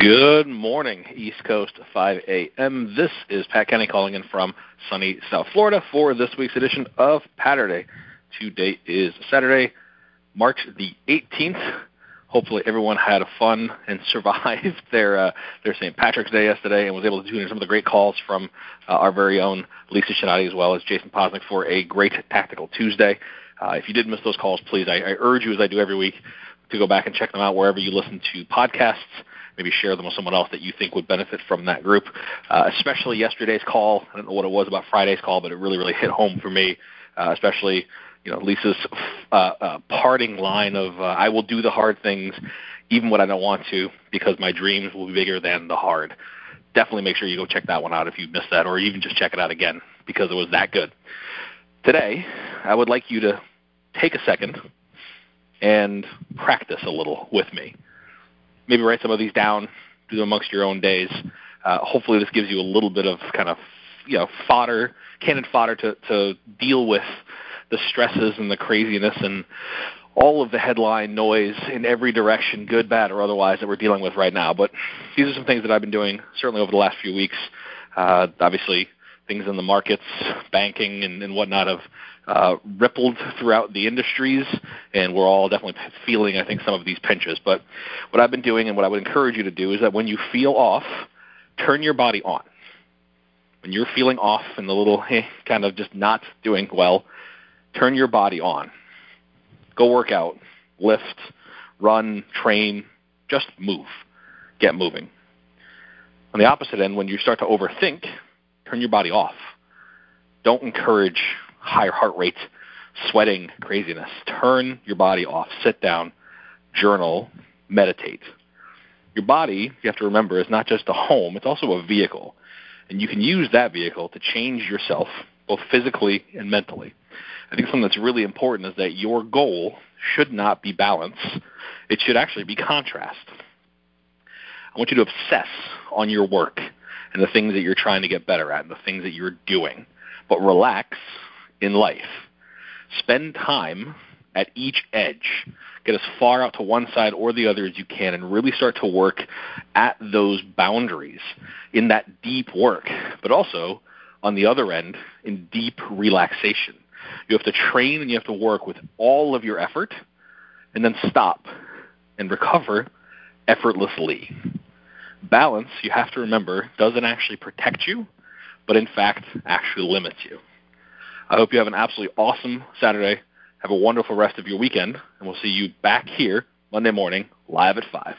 Good morning, East Coast, 5 a.m. This is Pat Kenny calling in from sunny South Florida for this week's edition of Patterday. Today is Saturday, March the 18th. Hopefully everyone had fun and survived their St. Patrick's Day yesterday and was able to tune in some of the great calls from our very own Lisa Shinati as well as Jason Posnick for a great Tactical Tuesday. If you did miss those calls, please, I urge you, as I do every week, to go back and check them out wherever you listen to podcasts. Maybe share them with someone else that you think would benefit from that group, especially yesterday's call. I don't know what it was about Friday's call, but it really, really hit home for me, especially Lisa's parting line of, I will do the hard things, even when I don't want to, because my dreams will be bigger than the hard. Definitely make sure you go check that one out if you missed that, or even just check it out again, because it was that good. Today, I would like you to take a second and practice a little with me. Maybe write some of these down, do them amongst your own days. Hopefully this gives you a little bit of kind of fodder, cannon fodder to deal with the stresses and the craziness and all of the headline noise in every direction, good, bad, or otherwise, that we're dealing with right now. But these are some things that I've been doing certainly over the last few weeks. Obviously, things in the markets, banking, and whatnot have rippled throughout the industries, and we're all definitely feeling, I think, some of these pinches. But what I've been doing and what I would encourage you to do is that when you feel off, turn your body on. When you're feeling off and the little kind of just not doing well, turn your body on. Go work out, lift, run, train, just move. Get moving. On the opposite end, when you start to overthink, turn your body off. Don't encourage higher heart rate, sweating, craziness. Turn your body off. Sit down, journal, meditate. Your body, you have to remember, is not just a home. It's also a vehicle. And you can use that vehicle to change yourself, both physically and mentally. I think something that's really important is that your goal should not be balance. It should actually be contrast. I want you to obsess on your work and the things that you're trying to get better at and the things that you're doing, but relax in life. Spend time at each edge. Get as far out to one side or the other as you can and really start to work at those boundaries in that deep work, but also on the other end in deep relaxation. You have to train and you have to work with all of your effort and then stop and recover effortlessly. Balance, you have to remember, doesn't actually protect you, but in fact actually limits you. I hope you have an absolutely awesome Saturday. Have a wonderful rest of your weekend, and we'll see you back here Monday morning, live at 5.